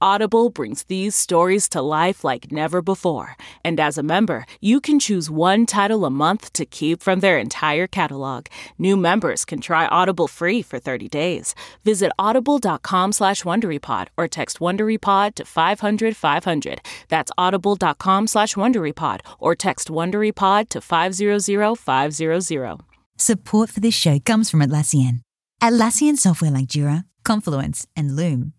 Audible brings these stories to life like never before. And as a member, you can choose one title a month to keep from their entire catalog. New members can try Audible free for 30 days. Visit audible.com/WonderyPod or text WonderyPod to 500-500. That's audible.com/WonderyPod or text WonderyPod to 500-500. Support for this show comes from Atlassian. Atlassian software like Jira, Confluence, and Loom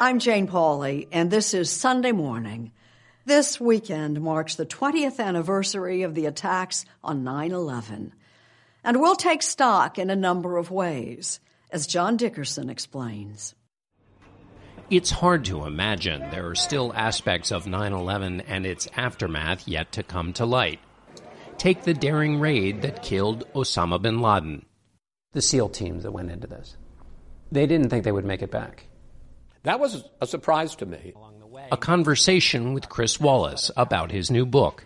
I'm Jane Pauley, and this is Sunday Morning. This weekend marks the 20th anniversary of the attacks on 9/11. And we'll take stock in a number of ways, as John Dickerson explains. It's hard to imagine there are still aspects of 9/11 and its aftermath yet to come to light. Take the daring raid that killed Osama bin Laden. The SEAL teams that went into this, they didn't think they would make it back. That was a surprise to me. A conversation with Chris Wallace about his new book.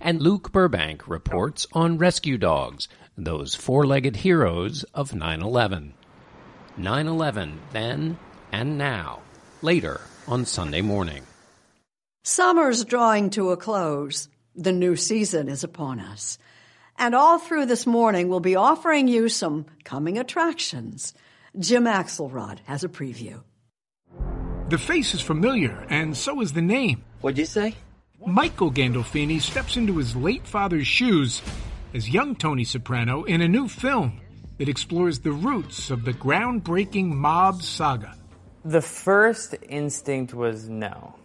And Luke Burbank reports on rescue dogs, those four-legged heroes of 9/11. 9/11 then and now, later on Sunday Morning. Summer's drawing to a close. The new season is upon us. And all through this morning, we'll be offering you some coming attractions. Jim Axelrod has a preview. The face is familiar, and so is the name. What'd you say? Michael Gandolfini steps into his late father's shoes as young Tony Soprano in a new film that explores the roots of the groundbreaking mob saga. The first instinct was no.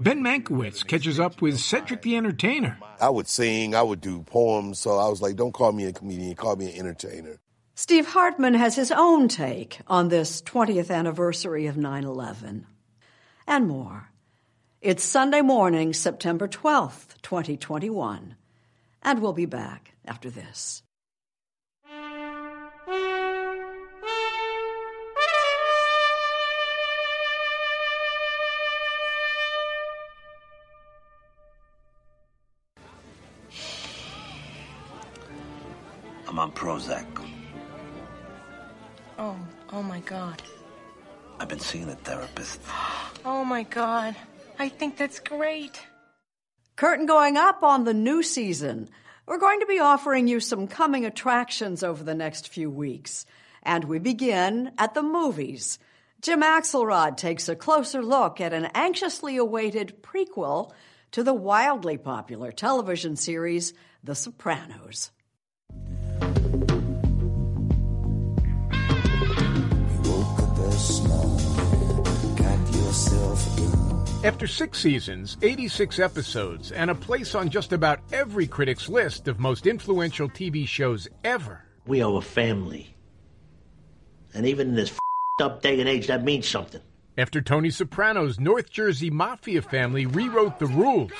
Ben Mankiewicz catches up with Cedric the Entertainer. I would sing, I would do poems, so I was like, don't call me a comedian, call me an entertainer. Steve Hartman has his own take on this 20th anniversary of 9/11. And more. It's Sunday Morning, September 12th, 2021. And we'll be back after this. I'm on Prozac. Oh, my God. I've been seeing a therapist. Oh, my God. I think that's great. Curtain going up on the new season. We're going to be offering you some coming attractions over the next few weeks. And we begin at the movies. Jim Axelrod takes a closer look at an anxiously awaited prequel to the wildly popular television series The Sopranos. Snow After 6 seasons, 86 episodes, and a place on just about every critic's list of most influential TV shows ever. We are a family. And even in this f***ed up day and age, that means something. After Tony Soprano's North Jersey mafia family rewrote the rules,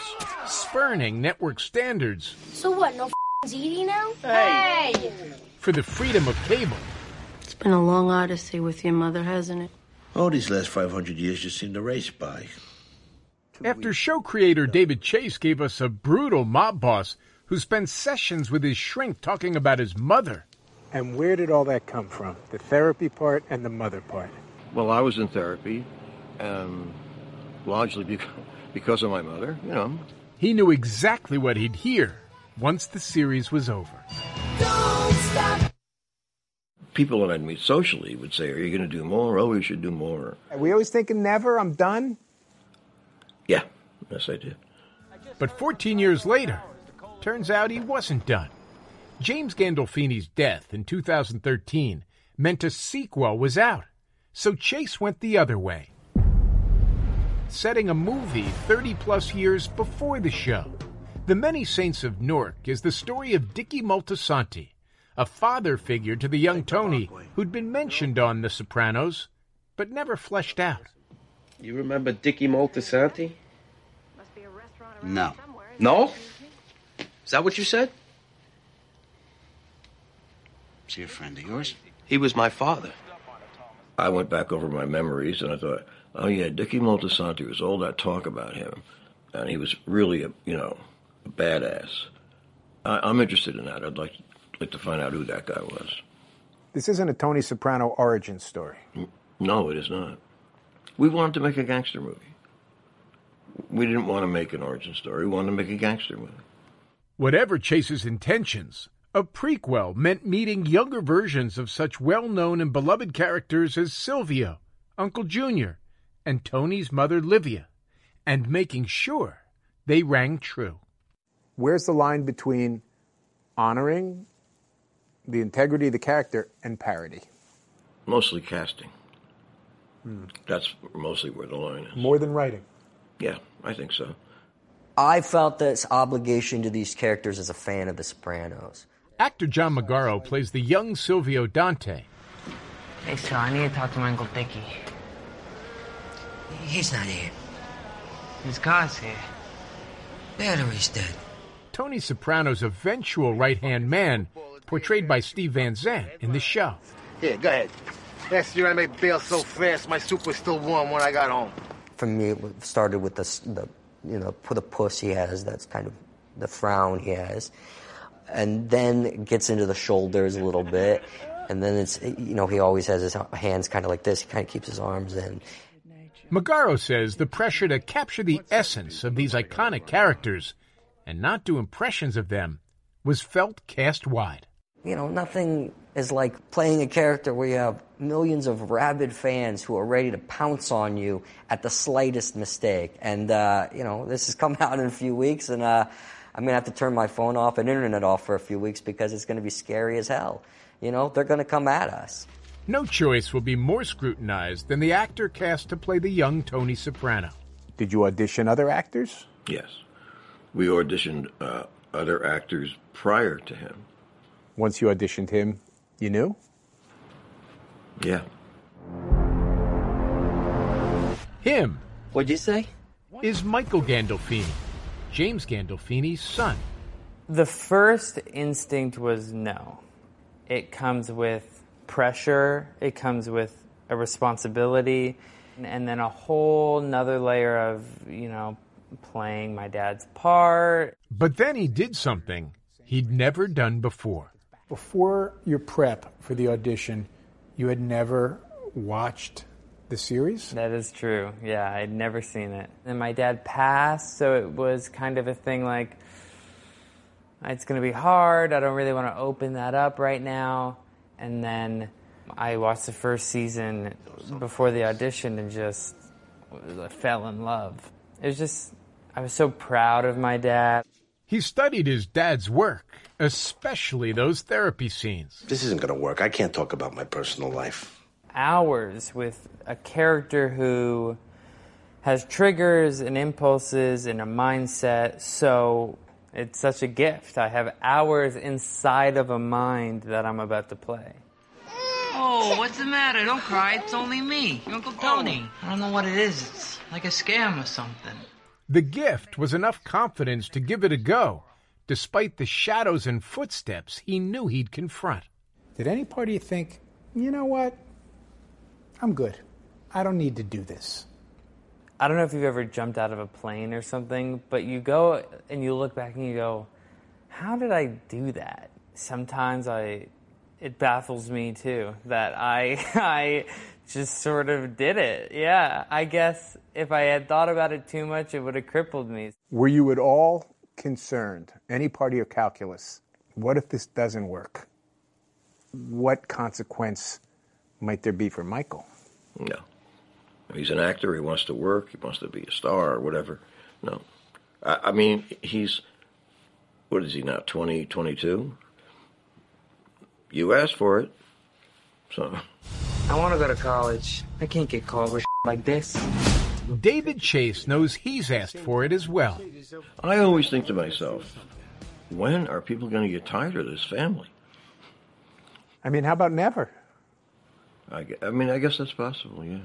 spurning network standards. So what, no f***ing eating now? Hey! For the freedom of cable. It's been a long odyssey with your mother, hasn't it? Oh, these last 500 years just seemed to race by. After show creator David Chase gave us a brutal mob boss who spent sessions with his shrink talking about his mother. And where did all that come from? The therapy part and the mother part. Well, I was in therapy, largely because of my mother, you know. He knew exactly what he'd hear once the series was over. Don't stop. People that I'd meet socially would say, are you going to do more? Oh, we should do more. Are we always thinking never, I'm done? Yeah, yes I did. But 14 years later, turns out he wasn't done. James Gandolfini's death in 2013 meant a sequel was out. So Chase went the other way, setting a movie 30-plus years before the show. The Many Saints of Newark is the story of Dickie Moltisanti, a father figure to the young Tony who'd been mentioned on The Sopranos, but never fleshed out. You remember Dickie Moltisanti? No. No? Is that what you said? Is he a friend of yours? He was my father. I went back over my memories, and I thought, oh, yeah, Dickie Moltisanti was all that talk about him, and he was really, a badass. I'm interested in that. I'd like to find out who that guy was. This isn't a Tony Soprano origin story. No, it is not. We wanted to make a gangster movie. We didn't want to make an origin story. We wanted to make a gangster movie. Whatever Chase's intentions, a prequel meant meeting younger versions of such well-known and beloved characters as Silvio, Uncle Junior, and Tony's mother, Livia, and making sure they rang true. Where's the line between honoring the integrity of the character and parody? Mostly casting. That's mostly where the line is. More than writing? Yeah, I think so. I felt this obligation to these characters as a fan of The Sopranos. Actor John Magaro plays the young Silvio Dante. Hey, so I need to talk to my Uncle Dickie. He's not here. His car's here. Battery's dead. Tony Soprano's eventual right-hand man, portrayed by Steve Van Zandt in the show. Yeah, go ahead. Last year I made bail so fast, my soup was still warm when I got home. For me, it started with the puss he has. That's kind of the frown he has. And then it gets into the shoulders a little bit. And then it's, he always has his hands kind of like this. He kind of keeps his arms in. Magaro says the pressure to capture the essence of these iconic characters and not do impressions of them was felt cast wide. Nothing is like playing a character where you have millions of rabid fans who are ready to pounce on you at the slightest mistake. And, this has come out in a few weeks, and I'm going to have to turn my phone off and internet off for a few weeks because it's going to be scary as hell. They're going to come at us. No choice will be more scrutinized than the actor cast to play the young Tony Soprano. Did you audition other actors? Yes. We auditioned other actors prior to him. Once you auditioned him, you knew? Yeah. Him. What'd you say? Is Michael Gandolfini, James Gandolfini's son. The first instinct was no. It comes with pressure, it comes with a responsibility, and then a whole nother layer of, playing my dad's part. But then he did something he'd never done before. Before your prep for the audition, you had never watched the series? That is true. Yeah, I'd never seen it. And my dad passed, so it was kind of a thing like, it's going to be hard. I don't really want to open that up right now. And then I watched the first season before the audition and just fell in love. It was just, I was so proud of my dad. He studied his dad's work, especially those therapy scenes. This isn't going to work. I can't talk about my personal life. Hours with a character who has triggers and impulses and a mindset, so it's such a gift. I have hours inside of a mind that I'm about to play. Oh, what's the matter? Don't cry. It's only me, Uncle Tony. Oh. I don't know what it is. It's like a scam or something. The gift was enough confidence to give it a go, despite the shadows and footsteps he knew he'd confront. Did any part of you think, you know what? I'm good. I don't need to do this. I don't know if you've ever jumped out of a plane or something, but you go and you look back and you go, how did I do that? Sometimes it baffles me too, that I just sort of did it. Yeah, I guess if I had thought about it too much, it would have crippled me. Were you at all concerned, any part of your calculus, what if this doesn't work? What consequence might there be for Michael? No. He's an actor, he wants to work, he wants to be a star or whatever. No. I mean, he's, what is he now, 20, 22? You asked for it, so. I want to go to college. I can't get caught with like this. David Chase knows he's asked for it as well. I always think to myself, when are people going to get tired of this family? I mean, how about never? I mean, I guess that's possible, yeah.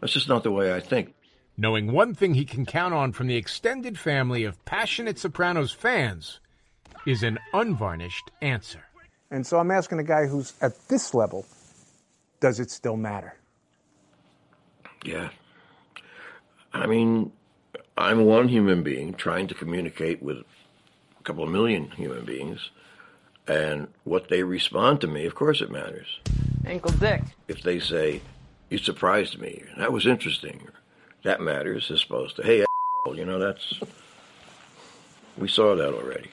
That's just not the way I think. Knowing one thing he can count on from the extended family of passionate Sopranos fans is an unvarnished answer. And so I'm asking a guy who's at this level, does it still matter? Yeah. I mean, I'm one human being trying to communicate with a couple of million human beings, and what they respond to me, of course it matters. Uncle Dick. If they say, you surprised me, that was interesting, that matters, as opposed to, hey, asshole, you know, that's, we saw that already.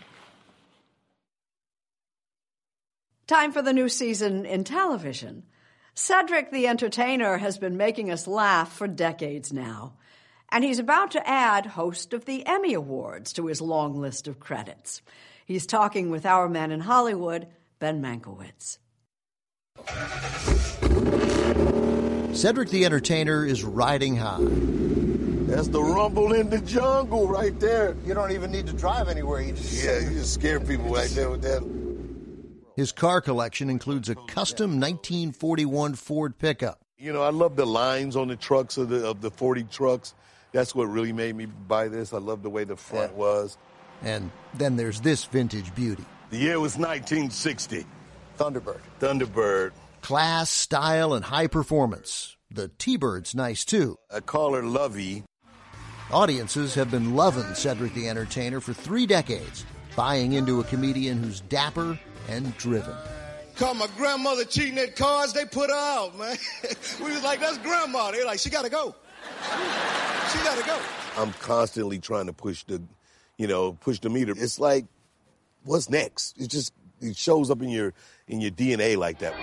Time for the new season in television. Cedric the Entertainer has been making us laugh for decades now, and he's about to add host of the Emmy Awards to his long list of credits. He's talking with our man in Hollywood, Ben Mankiewicz. Cedric the Entertainer is riding high. That's the rumble in the jungle right there. You don't even need to drive anywhere. You just scare people right there with that. His car collection includes a custom 1941 Ford pickup. You know, I love the lines on the trucks of the 40 trucks. That's what really made me buy this. I love the way the front was. And then there's this vintage beauty. The year was 1960. Thunderbird. Class, style, and high performance. The T-Bird's nice, too. I call her Lovey. Audiences have been loving Cedric the Entertainer for 3 decades, buying into a comedian who's dapper and driven. Called my grandmother cheating at cards, they put her out, man. We was like, that's grandma. They're like, she got to go. She got to go. I'm constantly trying to push the meter. It's like, what's next? It shows up in your DNA like that.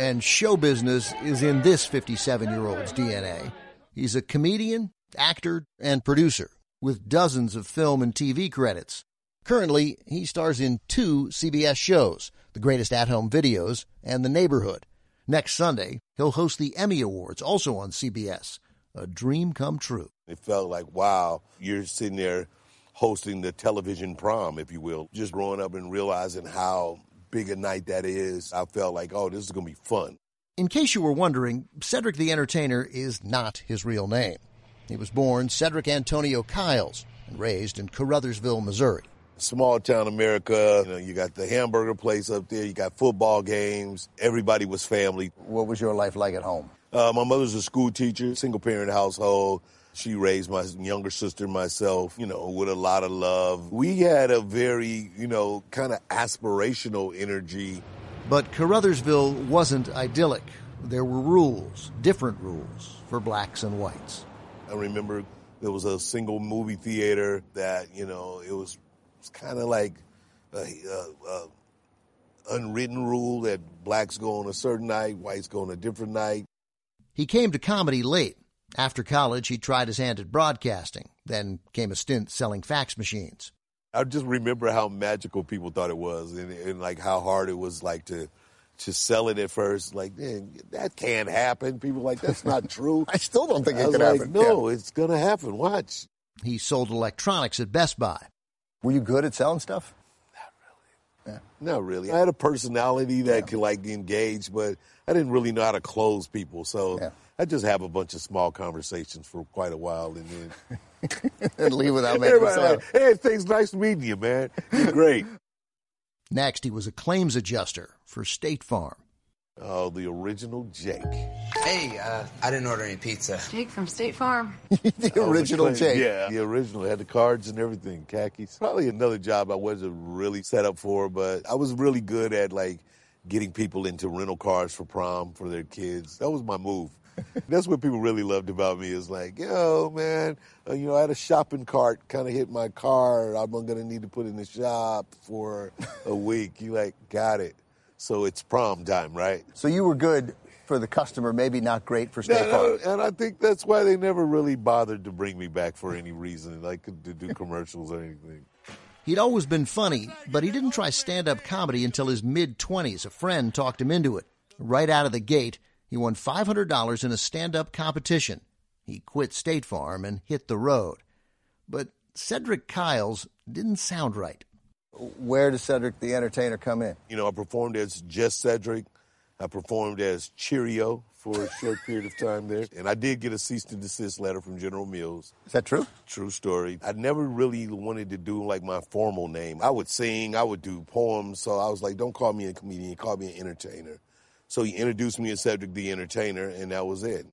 And show business is in this 57-year-old's DNA. He's a comedian, actor, and producer with dozens of film and TV credits. Currently, he stars in 2 CBS shows, The Greatest At-Home Videos and The Neighborhood. Next Sunday, he'll host the Emmy Awards, also on CBS. A dream come true. It felt like, wow, you're sitting there hosting the television prom, if you will, just growing up and realizing how big a night that is. I felt like, oh, this is going to be fun. In case you were wondering, Cedric the Entertainer is not his real name. He was born Cedric Antonio Kiles and raised in Carruthersville, Missouri. Small town America, you know, you got the hamburger place up there, you got football games, everybody was family. What was your life like at home? My mother's a school teacher, single-parent household. She raised my younger sister and myself, you know, with a lot of love. We had a very, you know, kind of aspirational energy. But Carruthersville wasn't idyllic. There were rules, different rules, for blacks and whites. I remember there was a single movie theater that, you know, it was kind of like an unwritten rule that blacks go on a certain night, whites go on a different night. He came to comedy late. After college, he tried his hand at broadcasting, then came a stint selling fax machines. I just remember how magical people thought it was and like how hard it was like to to sell it at first, like, that can't happen. People were like, that's not true. I still don't think it could happen. No, yeah. It's going to happen. Watch. He sold electronics at Best Buy. Were you good at selling stuff? Not really. Yeah. Not really. I had a personality that could, engage, but I didn't really know how to close people. So I just have a bunch of small conversations for quite a while and then... and leave without making a sound. Like, hey, thanks. Nice meeting you, man. You're great. Next, he was a claims adjuster for State Farm. Oh, the original Jake. Hey, I didn't order any pizza. Jake from State Farm. the original Jake. Yeah, the original. Had the cards and everything, khakis. Probably another job I wasn't really set up for, but I was really good at, getting people into rental cars for prom for their kids. That was my move. That's what people really loved about me is yo, man, I had a shopping cart kind of hit my car. I'm going to need to put in the shop for a week. You got it. So it's prom time, right? So you were good for the customer, maybe not great for State Farm. And I think that's why they never really bothered to bring me back for any reason, to do commercials or anything. He'd always been funny, but he didn't try stand-up comedy until his mid-20s. A friend talked him into it. Right out of the gate, he won $500 in a stand-up competition. He quit State Farm and hit the road. But Cedric Kyles didn't sound right. Where does Cedric the Entertainer come in? I performed as just Cedric. I performed as Cheerio for a short period of time there. And I did get a cease and desist letter from General Mills. Is that true? True story. I never really wanted to do, my formal name. I would sing. I would do poems. So I was like, don't call me a comedian. Call me an entertainer. So he introduced me as Cedric the Entertainer, and that was it.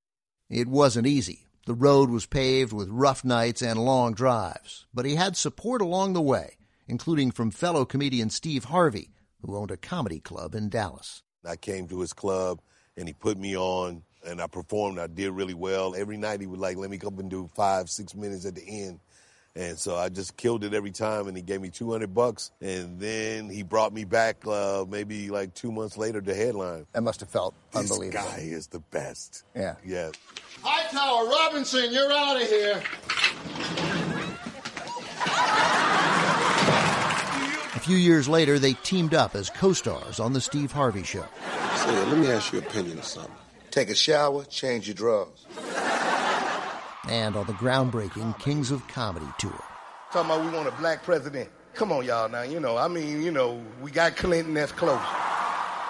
It wasn't easy. The road was paved with rough nights and long drives. But he had support along the way, including from fellow comedian Steve Harvey, who owned a comedy club in Dallas. I came to his club, and he put me on, and I performed. I did really well. Every night he would, let me come and do 5-6 minutes at the end. And so I just killed it every time, and he gave me $200. And then he brought me back maybe 2 months later to headline. That must have felt unbelievable. This guy is the best. Yeah. Yeah. Hightower, Robinson, you're out of here. A few years later, they teamed up as co-stars on The Steve Harvey Show. So let me ask your opinion of something. Take a shower, change your drawers. And on the groundbreaking Kings of Comedy tour. Talking about we want a black president. Come on, y'all, now, we got Clinton, that's close.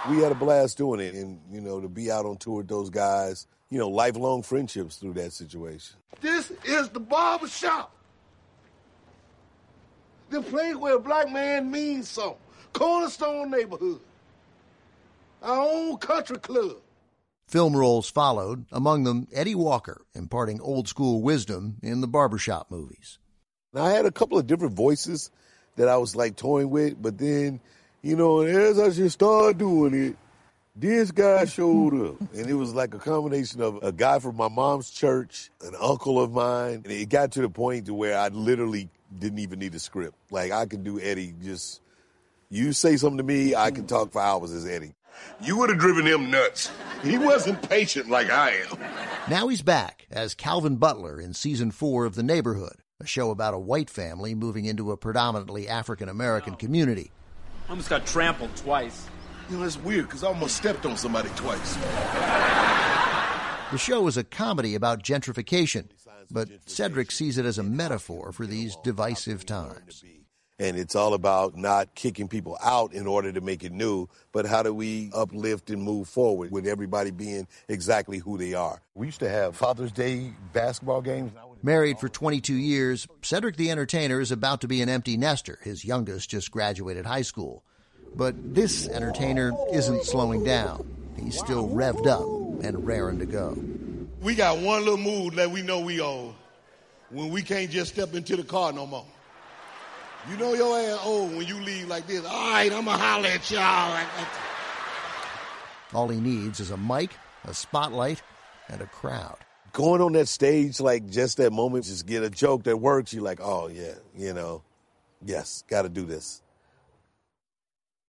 We had a blast doing it, and, to be out on tour with those guys, lifelong friendships through that situation. This is the barbershop. The place where a black man means something. Cornerstone neighborhood. Our own country club. Film roles followed, among them Eddie Walker imparting old-school wisdom in the barbershop movies. Now, I had a couple of different voices that I was, toying with, but then, as I just started doing it, this guy showed up. And it was a combination of a guy from my mom's church, an uncle of mine, and it got to the point to where I literally didn't even need a script. I could do Eddie just, you say something to me, I can talk for hours as Eddie. You would have driven him nuts. He wasn't patient like I am. Now he's back as Calvin Butler in Season 4 of The Neighborhood, a show about a white family moving into a predominantly African-American community. I almost got trampled twice. That's weird, because I almost stepped on somebody twice. The show is a comedy about gentrification, but Cedric sees it as a metaphor for these divisive times. And it's all about not kicking people out in order to make it new, but how do we uplift and move forward with everybody being exactly who they are? We used to have Father's Day basketball games. Married for 22 years, Cedric the Entertainer is about to be an empty nester. His youngest just graduated high school. But this entertainer isn't slowing down. He's still revved up and raring to go. We got one little move that we know we own when we can't just step into the car no more. You know your ass old when you leave like this. All right, I'm going to holler at y'all. All he needs is a mic, a spotlight, and a crowd. Going on that stage, just that moment, just get a joke that works. You're oh, yeah, yes, got to do this.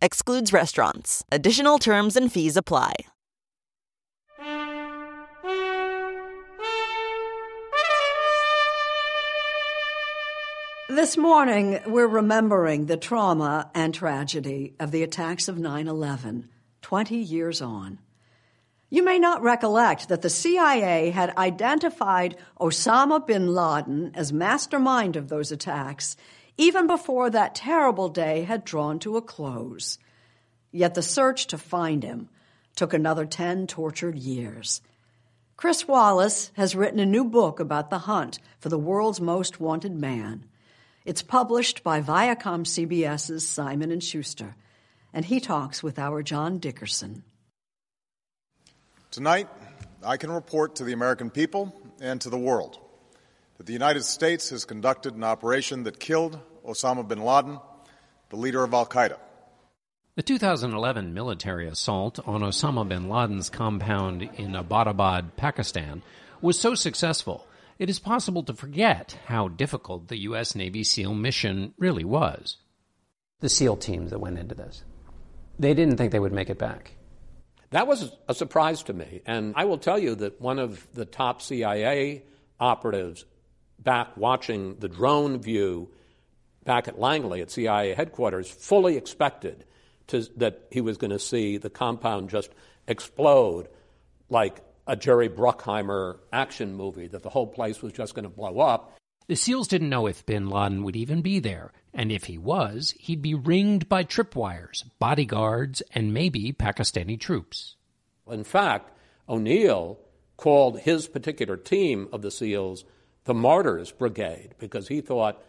Excludes restaurants. Additional terms and fees apply. This morning, we're remembering the trauma and tragedy of the attacks of 9/11, 20 years on. You may not recollect that the CIA had identified Osama bin Laden as mastermind of those attacks even before that terrible day had drawn to a close. Yet the search to find him took another 10 tortured years. Chris Wallace has written a new book about the hunt for the world's most wanted man. It's published by Viacom CBS's Simon & Schuster, and he talks with our John Dickerson. Tonight, I can report to the American people and to the world that the United States has conducted an operation that killed Osama bin Laden, the leader of al-Qaeda. The 2011 military assault on Osama bin Laden's compound in Abbottabad, Pakistan, was so successful, it is possible to forget how difficult the U.S. Navy SEAL mission really was. The SEAL teams that went into this, they didn't think they would make it back. That was a surprise to me, and I will tell you that one of the top CIA operatives back watching the drone view back at Langley at CIA headquarters fully expected that he was going to see the compound just explode like a Jerry Bruckheimer action movie, that the whole place was just going to blow up. The SEALs didn't know if bin Laden would even be there, and if he was, he'd be ringed by tripwires, bodyguards, and maybe Pakistani troops. In fact, O'Neill called his particular team of the SEALs the Martyrs Brigade, because he thought,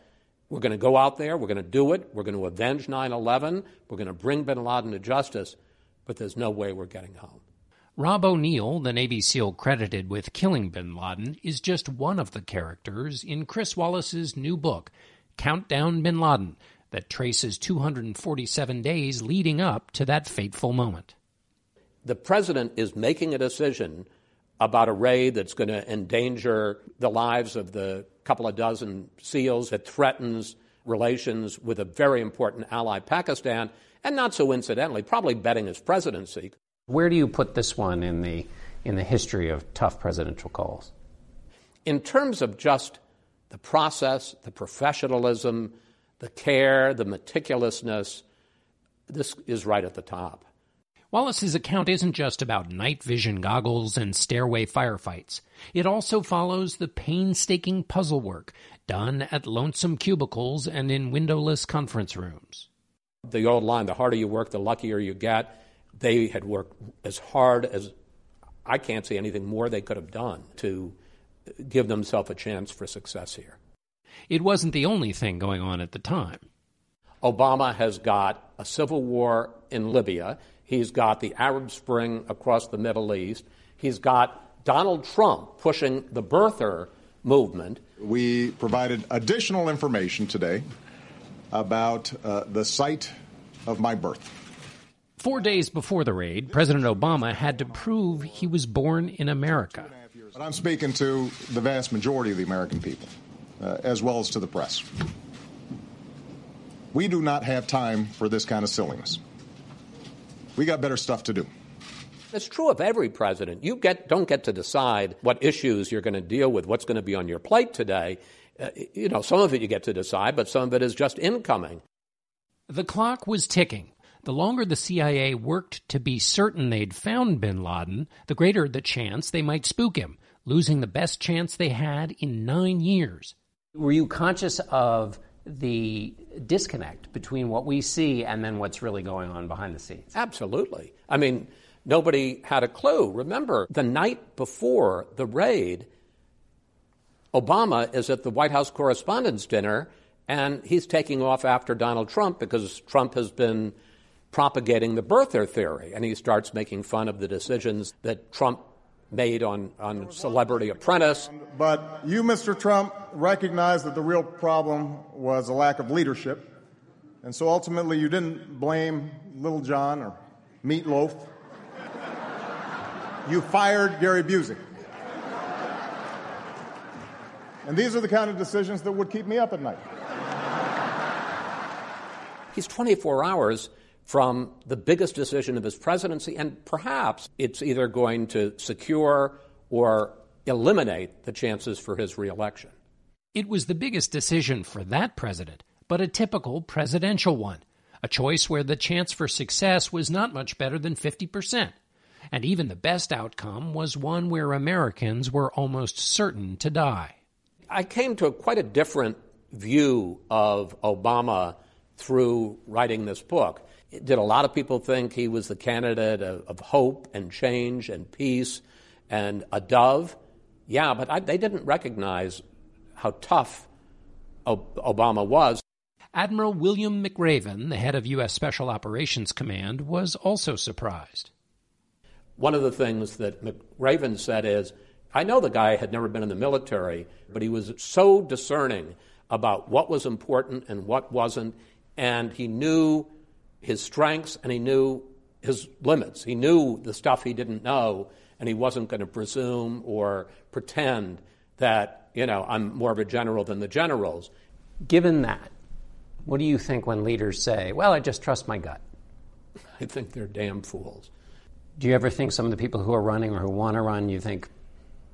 we're going to go out there, we're going to do it, we're going to avenge 9/11, we're going to bring bin Laden to justice, but there's no way we're getting home. Rob O'Neill, the Navy SEAL credited with killing bin Laden, is just one of the characters in Chris Wallace's new book, Countdown Bin Laden, that traces 247 days leading up to that fateful moment. The president is making a decision about a raid that's going to endanger the lives of the couple of dozen SEALs. It threatens relations with a very important ally, Pakistan, and not so incidentally, probably betting his presidency. Where do you put this one in the history of tough presidential calls? In terms of just the process, the professionalism, the care, the meticulousness, this is right at the top. Wallace's account isn't just about night vision goggles and stairway firefights. It also follows the painstaking puzzle work done at lonesome cubicles and in windowless conference rooms. The old line, the harder you work, the luckier you get. They had worked as hard as I can't see anything more they could have done to give themselves a chance for success here. It wasn't the only thing going on at the time. Obama has got a civil war in Libya. He's got the Arab Spring across the Middle East. He's got Donald Trump pushing the birther movement. We provided additional information today about the site of my birth. 4 days before the raid, President Obama had to prove he was born in America. But I'm speaking to the vast majority of the American people, as well as to the press. We do not have time for this kind of silliness. We got better stuff to do. It's true of every president. You don't get to decide what issues you're going to deal with, what's going to be on your plate today. Some of it you get to decide, but some of it is just incoming. The clock was ticking. The longer the CIA worked to be certain they'd found bin Laden, the greater the chance they might spook him, losing the best chance they had in 9 years. Were you conscious of the disconnect between what we see and then what's really going on behind the scenes? Absolutely. I mean, nobody had a clue. Remember, the night before the raid, Obama is at the White House Correspondents' Dinner, and he's taking off after Donald Trump because Trump has been propagating the birther theory, and he starts making fun of the decisions that Trump made on Celebrity Apprentice. But you, Mr. Trump, recognized that the real problem was a lack of leadership, and so ultimately you didn't blame Little John or Meatloaf. You fired Gary Busey. And these are the kind of decisions that would keep me up at night. He's 24 hours from the biggest decision of his presidency, and perhaps it's either going to secure or eliminate the chances for his reelection. It was the biggest decision for that president, but a typical presidential one, a choice where the chance for success was not much better than 50%. And even the best outcome was one where Americans were almost certain to die. I came to quite a different view of Obama through writing this book. Did a lot of people think he was the candidate of hope and change and peace and a dove? Yeah, but they didn't recognize how tough Obama was. Admiral William McRaven, the head of U.S. Special Operations Command, was also surprised. One of the things that McRaven said is, I know the guy had never been in the military, but he was so discerning about what was important and what wasn't, and he knew his strengths and he knew his limits. He knew the stuff he didn't know, and he wasn't going to presume or pretend that, I'm more of a general than the generals. Given that, what do you think when leaders say, well, I just trust my gut? I think they're damn fools. Do you ever think some of the people who are running or who want to run, you think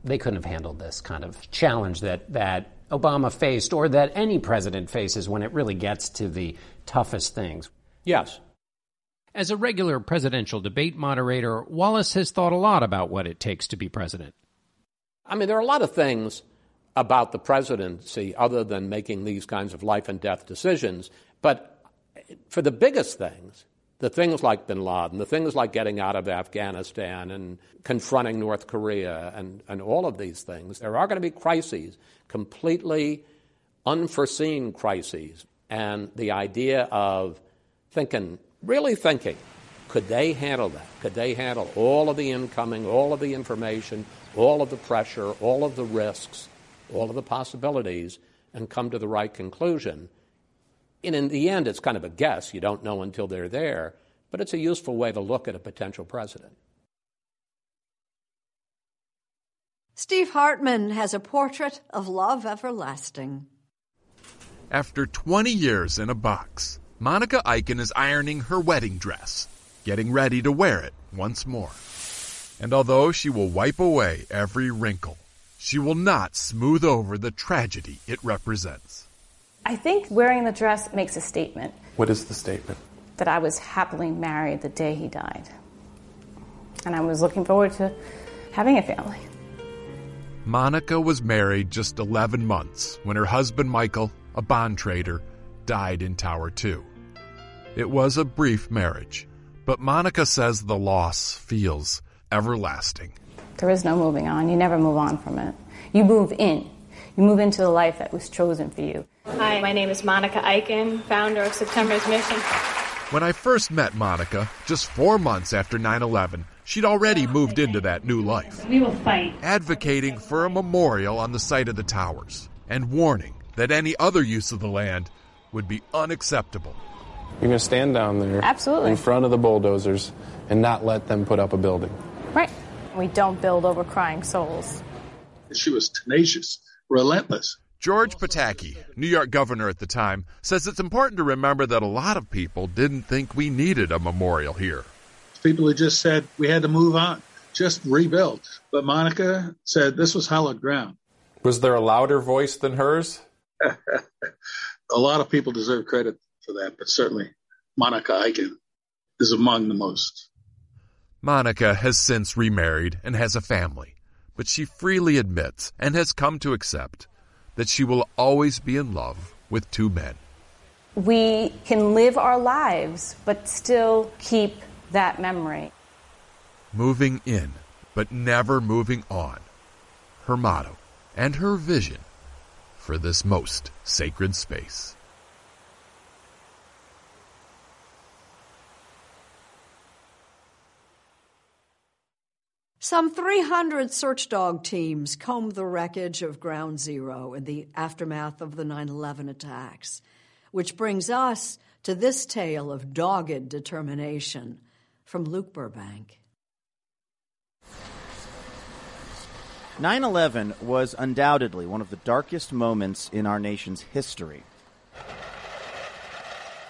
they couldn't have handled this kind of challenge that Obama faced or that any president faces when it really gets to the toughest things? Yes. As a regular presidential debate moderator, Wallace has thought a lot about what it takes to be president. I mean, there are a lot of things about the presidency other than making these kinds of life and death decisions. But for the biggest things, the things like bin Laden, the things like getting out of Afghanistan and confronting North Korea and all of these things, there are going to be crises, completely unforeseen crises. And the idea of really thinking, could they handle that? Could they handle all of the incoming, all of the information, all of the pressure, all of the risks, all of the possibilities, and come to the right conclusion? And in the end, it's kind of a guess. You don't know until they're there. But it's a useful way to look at a potential president. Steve Hartman has a portrait of love everlasting. After 20 years in a box, Monica Iken is ironing her wedding dress, getting ready to wear it once more. And although she will wipe away every wrinkle, she will not smooth over the tragedy it represents. I think wearing the dress makes a statement. What is the statement? That I was happily married the day he died. And I was looking forward to having a family. Monica was married just 11 months when her husband Michael, a bond trader, died in Tower 2. It was a brief marriage, but Monica says the loss feels everlasting. There is no moving on. You never move on from it. You move in. You move into the life that was chosen for you. Hi, my name is Monica Iken, founder of September's Mission. When I first met Monica, just 4 months after 9/11, she'd already moved into that new life. We will fight. Advocating for a memorial on the site of the towers and warning that any other use of the land would be unacceptable. You're going to stand down there. Absolutely. In front of the bulldozers and not let them put up a building. Right. We don't build over crying souls. She was tenacious, relentless. George Pataki, New York governor at the time, says it's important to remember that a lot of people didn't think we needed a memorial here. People who just said we had to move on, just rebuild. But Monica said this was hallowed ground. Was there a louder voice than hers? A lot of people deserve credit for that, but certainly Monica Iken is among the most. Monica has since remarried and has a family, but she freely admits and has come to accept that she will always be in love with two men. We can live our lives, but still keep that memory. Moving in, but never moving on. Her motto and her vision for this most sacred space. Some 300 search dog teams combed the wreckage of Ground Zero in the aftermath of the 9/11 attacks, which brings us to this tale of dogged determination from Luke Burbank. 9/11 was undoubtedly one of the darkest moments in our nation's history.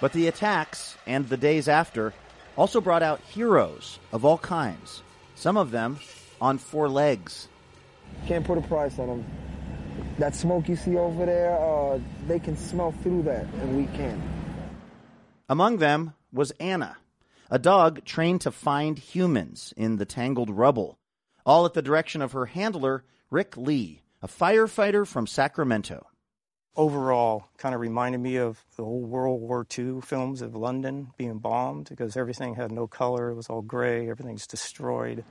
But the attacks and the days after also brought out heroes of all kinds. Some of them on four legs. Can't put a price on them. That smoke you see over there, they can smell through that, and we can. Among them was Anna, a dog trained to find humans in the tangled rubble, all at the direction of her handler, Rick Lee, a firefighter from Sacramento. Overall, kind of reminded me of the old World War II films of London being bombed because everything had no color, it was all gray, everything's destroyed.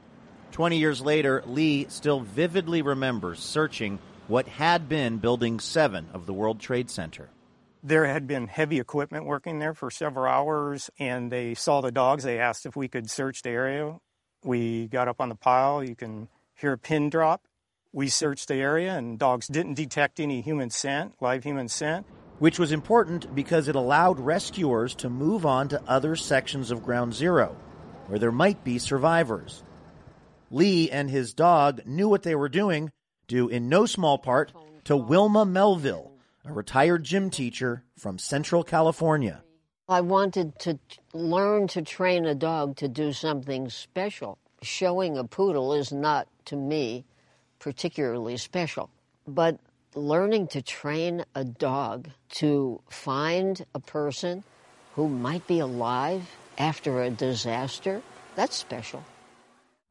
20 years later, Lee still vividly remembers searching what had been Building 7 of the World Trade Center. There had been heavy equipment working there for several hours, and they saw the dogs. They asked if we could search the area. We got up on the pile. You can hear a pin drop. We searched the area, and dogs didn't detect any human scent, live human scent. Which was important because it allowed rescuers to move on to other sections of Ground Zero, where there might be survivors. Lee and his dog knew what they were doing, due in no small part to Wilma Melville, a retired gym teacher from Central California. I wanted to learn to train a dog to do something special. Showing a poodle is not, to me, particularly special. But learning to train a dog to find a person who might be alive after a disaster, that's special.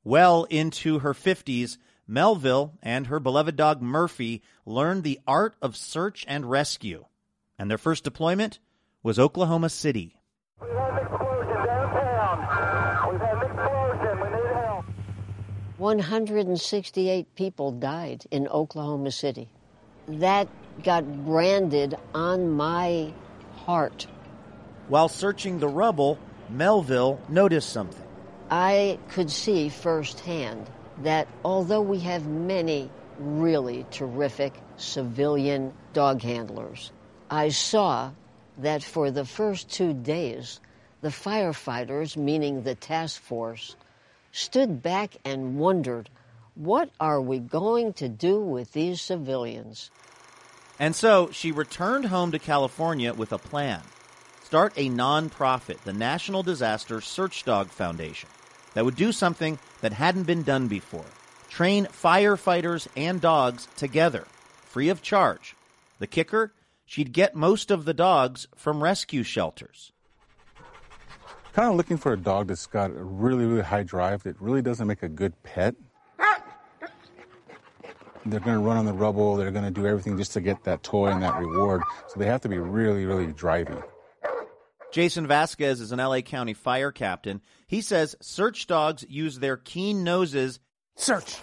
Well into her 50s, Melville and her beloved dog Murphy learned the art of search and rescue. And their first deployment was Oklahoma City. We had an explosion downtown. We've had an explosion. We need help. 168 people died in Oklahoma City. That got branded on my heart. While searching the rubble, Melville noticed something. I could see firsthand that although we have many really terrific civilian dog handlers, I saw that for the first 2 days, the firefighters, meaning the task force, stood back and wondered, what are we going to do with these civilians? And so she returned home to California with a plan. Start a nonprofit, the National Disaster Search Dog Foundation, that would do something that hadn't been done before. Train firefighters and dogs together, free of charge. The kicker? She'd get most of the dogs from rescue shelters. Kind of looking for a dog that's got a really, really high drive that really doesn't make a good pet. They're going to run on the rubble. They're going to do everything just to get that toy and that reward. So they have to be really, really drivey. Jason Vasquez is an L.A. County fire captain. He says search dogs use their keen noses, search,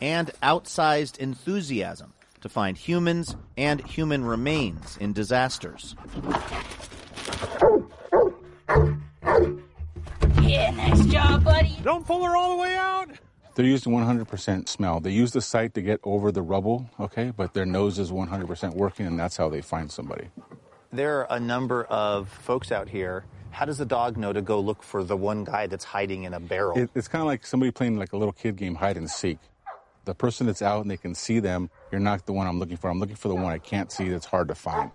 and outsized enthusiasm to find humans and human remains in disasters. Yeah, nice job, buddy. Don't pull her all the way out. They're using 100% smell. They use the sight to get over the rubble, okay, but their nose is 100% working, and that's how they find somebody. There are a number of folks out here. How does the dog know to go look for the one guy that's hiding in a barrel? It's kind of like somebody playing like a little kid game, hide and seek. The person that's out and they can see them, you're not the one I'm looking for. I'm looking for the one I can't see that's hard to find.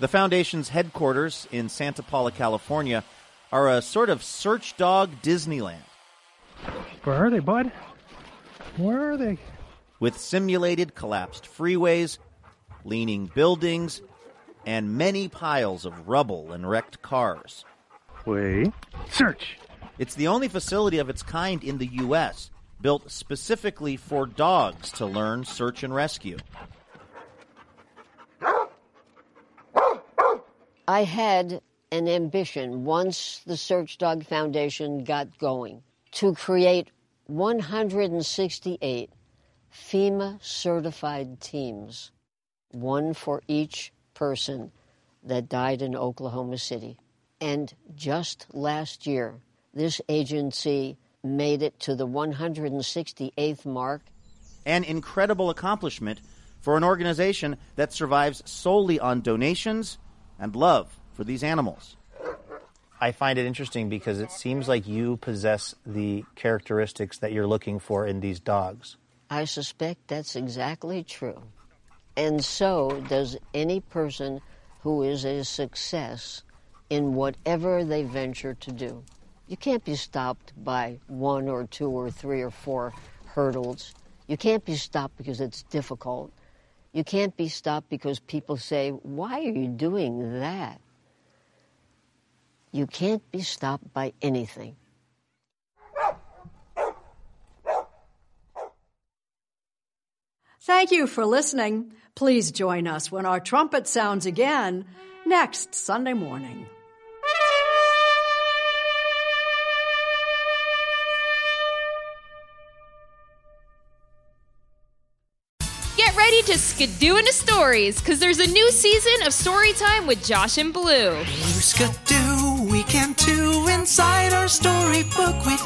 The foundation's headquarters in Santa Paula, California, are a sort of search dog Disneyland. Where are they, bud? Where are they? With simulated collapsed freeways, leaning buildings, and many piles of rubble and wrecked cars. Wait. Search. It's the only facility of its kind in the U.S., built specifically for dogs to learn search and rescue. I had an ambition, once the Search Dog Foundation got going, to create 168 FEMA-certified teams, one for each person that died in Oklahoma City. And just last year, This agency made it to the 168th mark. An incredible accomplishment for an organization that survives solely on donations and love for these animals. I find it interesting because it seems like you possess the characteristics that you're looking for in these dogs. I suspect that's exactly true. And so does any person who is a success in whatever they venture to do. You can't be stopped by one or two or three or four hurdles. You can't be stopped because it's difficult. You can't be stopped because people say, "Why are you doing that?" You can't be stopped by anything. Thank you for listening. Please join us when our trumpet sounds again next Sunday morning. Get ready to skidoo into stories, because there's a new season of Storytime with Josh and Blue. We're skidoo weekend two inside our storybook with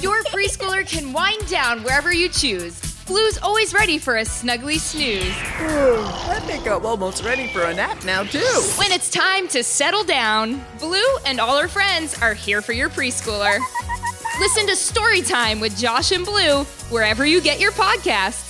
you. Your preschooler can wind down wherever you choose. Blue's always ready for a snuggly snooze. Ooh, I think I'm almost ready for a nap now, too. When it's time to settle down, Blue and all her friends are here for your preschooler. Listen to Storytime with Josh and Blue wherever you get your podcasts.